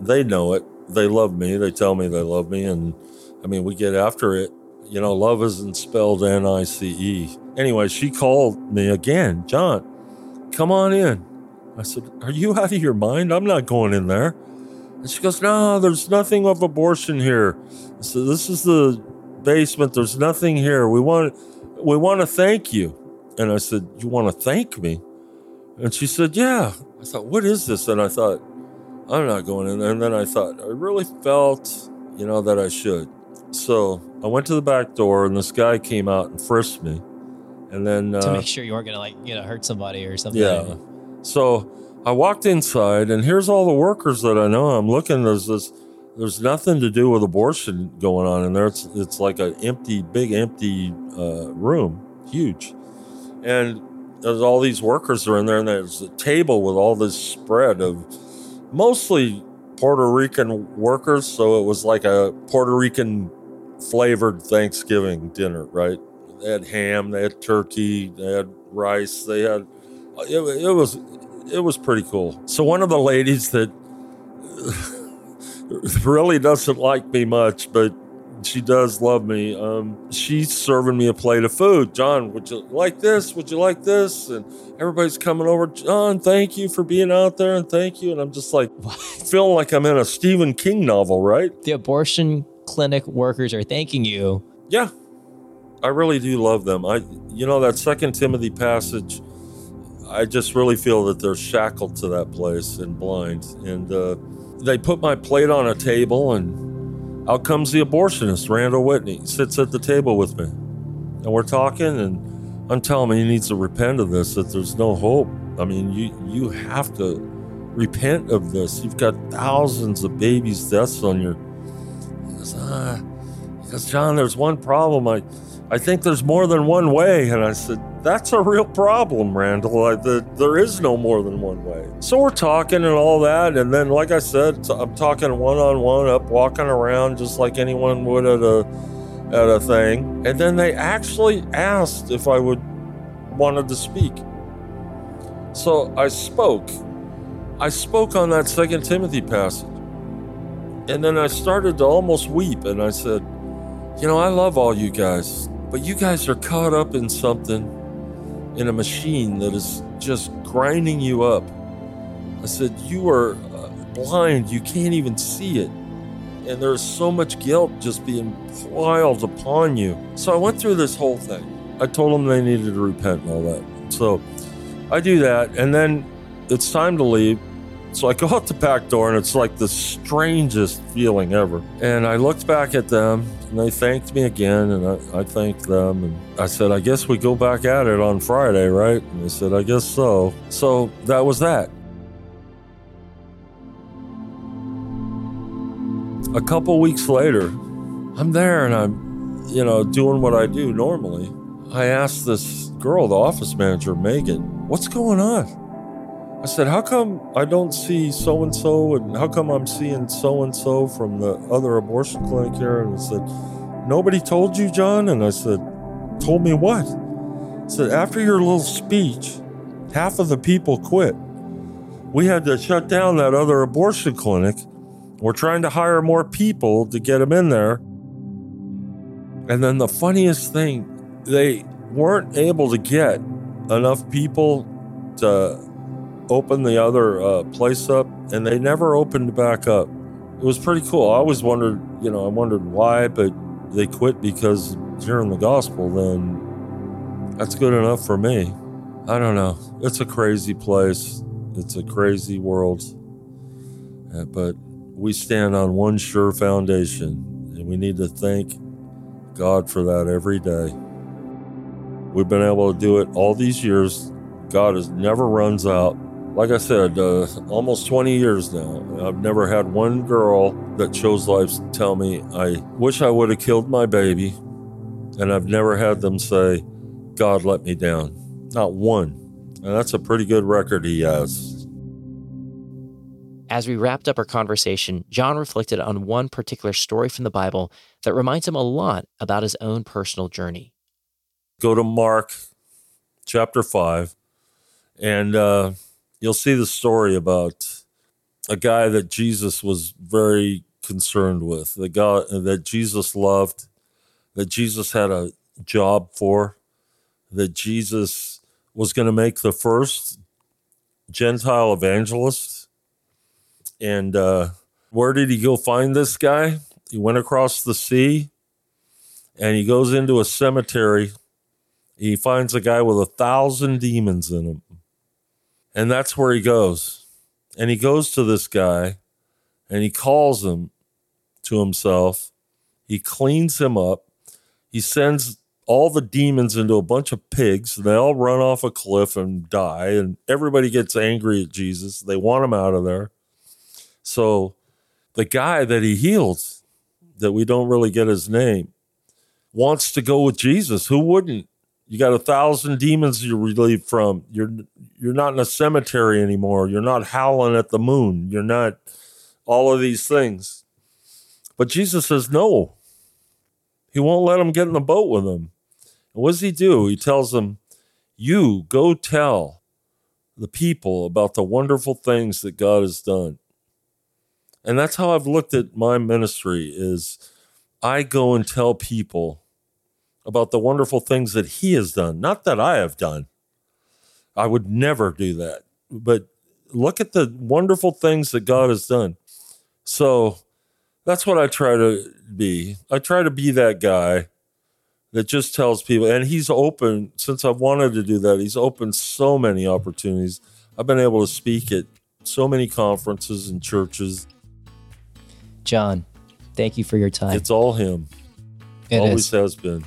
They know it. They love me. They tell me they love me. And I mean, we get after it. You know, love isn't spelled N I C E. Anyway, she called me again. John, come on in. I said, are you out of your mind? I'm not going in there. And she goes, no, there's nothing of abortion here. I said, this is the basement. There's nothing here. We want, we want to thank you. And I said, you want to thank me? And she said, yeah. I thought, what is this? And I thought, I'm not going in there. And then I thought, I really felt, you know, that I should. So I went to the back door, and this guy came out and frisked me. And then uh, to make sure you weren't going to, like, you know, hurt somebody or something. Yeah. So I walked inside, and here's all the workers that I know. I'm looking, there's this, there's nothing to do with abortion going on in there. It's, it's like an empty, big, empty uh, room, huge. And there's all these workers are in there, and there's a table with all this spread of mostly Puerto Rican workers. So it was like a Puerto Rican flavored Thanksgiving dinner, right? They had ham, they had turkey, they had rice, they had, it, it was, it was pretty cool. So one of the ladies that really doesn't like me much, but she does love me. Um, she's serving me a plate of food. John, would you like this? Would you like this? And everybody's coming over. John, thank you for being out there, and thank you. And I'm just like, what? Feeling like I'm in a Stephen King novel, right? The abortion clinic workers are thanking you. Yeah, I really do love them. I, you know, that Second Timothy passage, I just really feel that they're shackled to that place and blind. And uh, they put my plate on a table, and out comes the abortionist, Randall Whitney, sits at the table with me. And we're talking, and I'm telling him he needs to repent of this, that there's no hope. I mean, you, you have to repent of this. You've got thousands of babies' deaths on your... He goes, ah. He goes, John, there's one problem. I, I think there's more than one way. And I said, that's a real problem, Randall. I, the, there is no more than one way. So we're talking and all that. And then, like I said, I'm talking one-on-one, up walking around just like anyone would at a, at a thing. And then they actually asked if I would wanted to speak. So I spoke. I spoke on that Second Timothy passage. And then I started to almost weep. And I said, you know, I love all you guys, but you guys are caught up in something, in a machine that is just grinding you up. I said, you are blind, you can't even see it. And there's so much guilt just being piled upon you. So I went through this whole thing. I told them they needed to repent and all that. So I do that, and then it's time to leave. So I go out the back door, and it's like the strangest feeling ever. And I looked back at them, and they thanked me again, and I, I thanked them. And I said, I guess we go back at it on Friday, right? And they said, I guess so. So that was that. A couple weeks later, I'm there, and I'm, you know, doing what I do normally. I asked this girl, the office manager, Megan, what's going on? I said, how come I don't see so-and-so, and how come I'm seeing so-and-so from the other abortion clinic here? And I said, nobody told you, John? And I said, told me what? I said, after your little speech, half of the people quit. We had to shut down that other abortion clinic. We're trying to hire more people to get them in there. And then the funniest thing, they weren't able to get enough people to opened the other uh, place up, and they never opened back up. It was pretty cool. I always wondered, you know, I wondered why, but they quit because hearing the gospel, then that's good enough for me. I don't know. It's a crazy place. It's a crazy world. Uh, but we stand on one sure foundation, and we need to thank God for that every day. We've been able to do it all these years. God has never runs out. Like I said, uh, almost twenty years now, I've never had one girl that chose life tell me, I wish I would have killed my baby. And I've never had them say, God let me down. Not one. And that's a pretty good record he has. As we wrapped up our conversation, John reflected on one particular story from the Bible that reminds him a lot about his own personal journey. Go to Mark chapter five, and uh, you'll see the story about a guy that Jesus was very concerned with, the guy that Jesus loved, that Jesus had a job for, that Jesus was going to make the first Gentile evangelist. And uh, where did he go find this guy? He went across the sea, and he goes into a cemetery. He finds a guy with a thousand demons in him. And that's where he goes. And he goes to this guy, and he calls him to himself. He cleans him up. He sends all the demons into a bunch of pigs. They all run off a cliff and die, and everybody gets angry at Jesus. They want him out of there. So the guy that he healed, that we don't really get his name, wants to go with Jesus. Who wouldn't? You got a thousand demons you're relieved from. You're you're not in a cemetery anymore. You're not howling at the moon. You're not all of these things. But Jesus says no. He won't let him get in the boat with him. And what does he do? He tells him, you go tell the people about the wonderful things that God has done. And that's how I've looked at my ministry is I go and tell people about the wonderful things that he has done. Not that I have done. I would never do that. But look at the wonderful things that God has done. So that's what I try to be. I try to be that guy that just tells people, and he's open, since I've wanted to do that, he's opened so many opportunities. I've been able to speak at so many conferences and churches. John, thank you for your time. It's all him. It always is. Has been.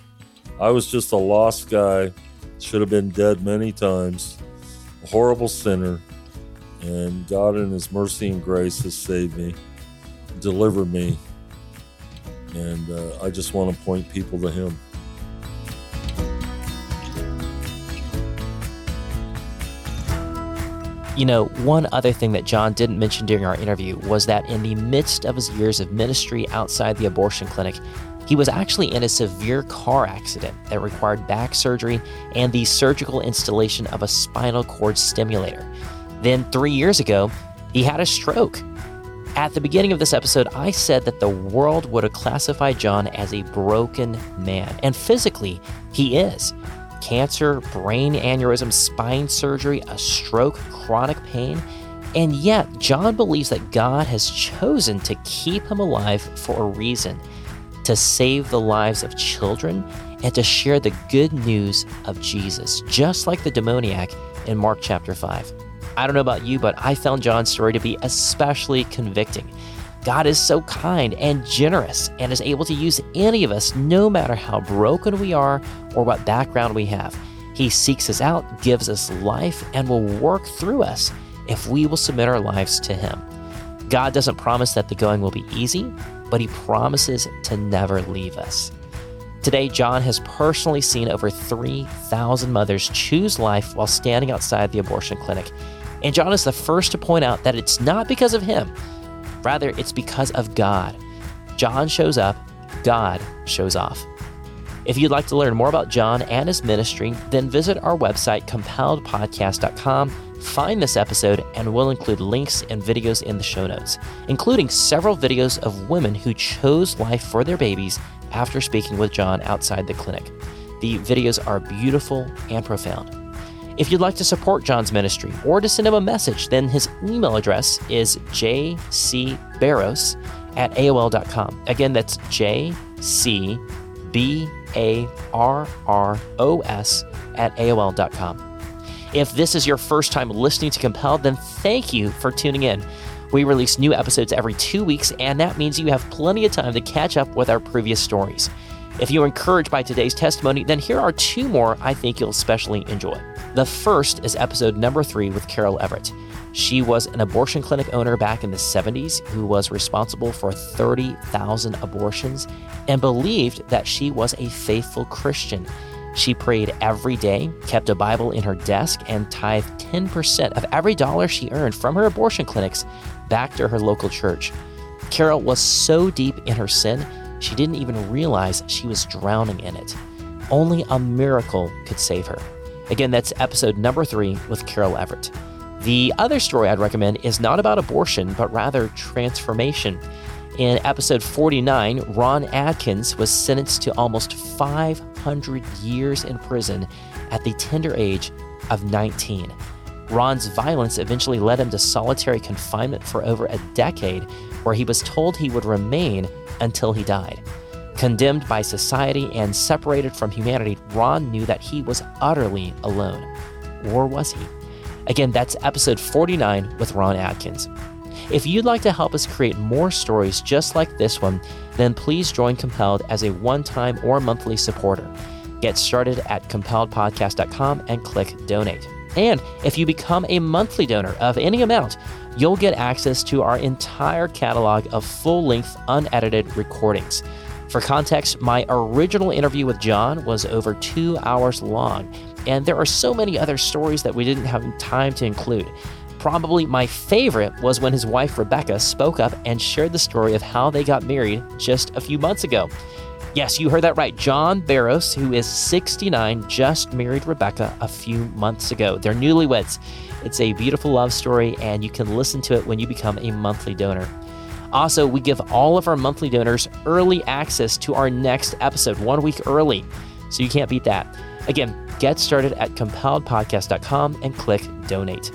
I was just a lost guy, should have been dead many times, a horrible sinner, and God in his mercy and grace has saved me, delivered me, and uh, I just want to point people to him. You know, one other thing that John didn't mention during our interview was that in the midst of his years of ministry outside the abortion clinic, he was actually in a severe car accident that required back surgery and the surgical installation of a spinal cord stimulator. Then three years ago, he had a stroke. At the beginning of this episode, I said that the world would have classified John as a broken man, and physically, he is. Cancer, brain aneurysm, spine surgery, a stroke, chronic pain. And yet, John believes that God has chosen to keep him alive for a reason, to save the lives of children, and to share the good news of Jesus, just like the demoniac in Mark chapter five. I don't know about you, but I found John's story to be especially convicting. God is so kind and generous and is able to use any of us, no matter how broken we are or what background we have. He seeks us out, gives us life, and will work through us if we will submit our lives to him. God doesn't promise that the going will be easy, but he promises to never leave us. Today, John has personally seen over three thousand mothers choose life while standing outside the abortion clinic. And John is the first to point out that it's not because of him. Rather, it's because of God. John shows up, God shows off. If you'd like to learn more about John and his ministry, then visit our website, compelled podcast dot com. Find this episode, and we'll include links and videos in the show notes, including several videos of women who chose life for their babies after speaking with John outside the clinic. The videos are beautiful and profound. If you'd like to support John's ministry or to send him a message, then his email address is j c barros at a o l dot com. Again, that's j c barros at a o l dot com. If this is your first time listening to Compelled, then thank you for tuning in. We release new episodes every two weeks, and that means you have plenty of time to catch up with our previous stories. If you're encouraged by today's testimony, then here are two more I think you'll especially enjoy. The first is episode number three with Carol Everett. She was an abortion clinic owner back in the seventies who was responsible for thirty thousand abortions and believed that she was a faithful Christian. She prayed every day, kept a Bible in her desk, and tithed ten percent of every dollar she earned from her abortion clinics back to her local church. Carol was so deep in her sin, she didn't even realize she was drowning in it. Only a miracle could save her. Again, that's episode number three with Carol Everett. The other story I'd recommend is not about abortion, but rather transformation. In episode forty-nine, Ron Adkins was sentenced to almost five hundred years in prison at the tender age of nineteen. Ron's violence eventually led him to solitary confinement for over a decade, where he was told he would remain until he died. Condemned by society and separated from humanity, Ron knew that he was utterly alone. Or was he? Again, that's episode forty-nine with Ron Adkins. If you'd like to help us create more stories just like this one, then please join Compelled as a one-time or monthly supporter. Get started at compelled podcast dot com and click donate. And if you become a monthly donor of any amount, you'll get access to our entire catalog of full-length, unedited recordings. For context, my original interview with John was over two hours long, and there are so many other stories that we didn't have time to include. Probably my favorite was when his wife Rebecca spoke up and shared the story of how they got married just a few months ago. Yes, you heard that right. John Barros, who is sixty-nine, just married Rebecca a few months ago. They're newlyweds. It's a beautiful love story, and you can listen to it when you become a monthly donor. Also, we give all of our monthly donors early access to our next episode, one week early, so you can't beat that. Again, get started at compelled podcast dot com and click donate.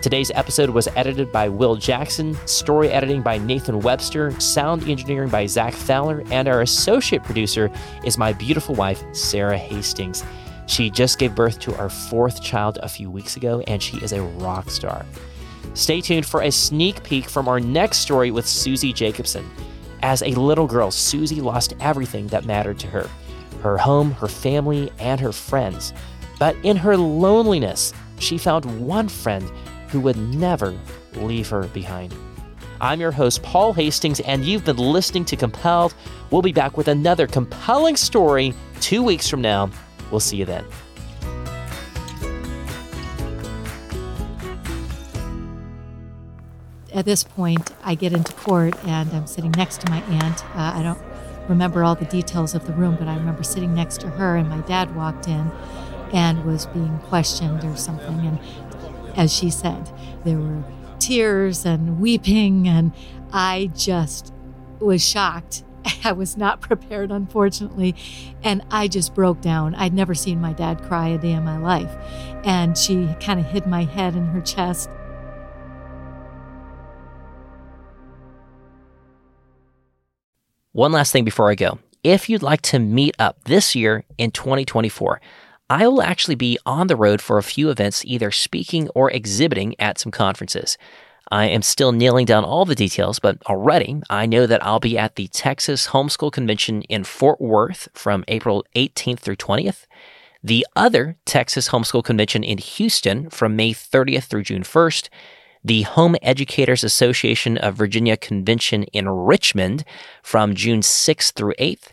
Today's episode was edited by Will Jackson, story editing by Nathan Webster, sound engineering by Zach Fowler, and our associate producer is my beautiful wife, Sarah Hastings. She just gave birth to our fourth child a few weeks ago, and she is a rock star. Stay tuned for a sneak peek from our next story with Susie Jacobson. As a little girl, Susie lost everything that mattered to her. Her home, her family, and her friends. But in her loneliness, she found one friend who would never leave her behind. I'm your host, Paul Hastings, and you've been listening to Compelled. We'll be back with another compelling story two weeks from now. We'll see you then. At this point, I get into court, and I'm sitting next to my aunt. Uh, I don't remember all the details of the room, but I remember sitting next to her, and my dad walked in and was being questioned or something. And as she said, there were tears and weeping, and I just was shocked. I was not prepared, unfortunately, and I just broke down. I'd never seen my dad cry a day in my life, and she kind of hid my head in her chest. One last thing before I go. If you'd like to meet up this year in twenty twenty-four, I will actually be on the road for a few events, either speaking or exhibiting at some conferences. I am still nailing down all the details, but already I know that I'll be at the Texas Homeschool Convention in Fort Worth from April eighteenth through twentieth, the other Texas Homeschool Convention in Houston from May thirtieth through June first, the Home Educators Association of Virginia Convention in Richmond from June sixth through eighth.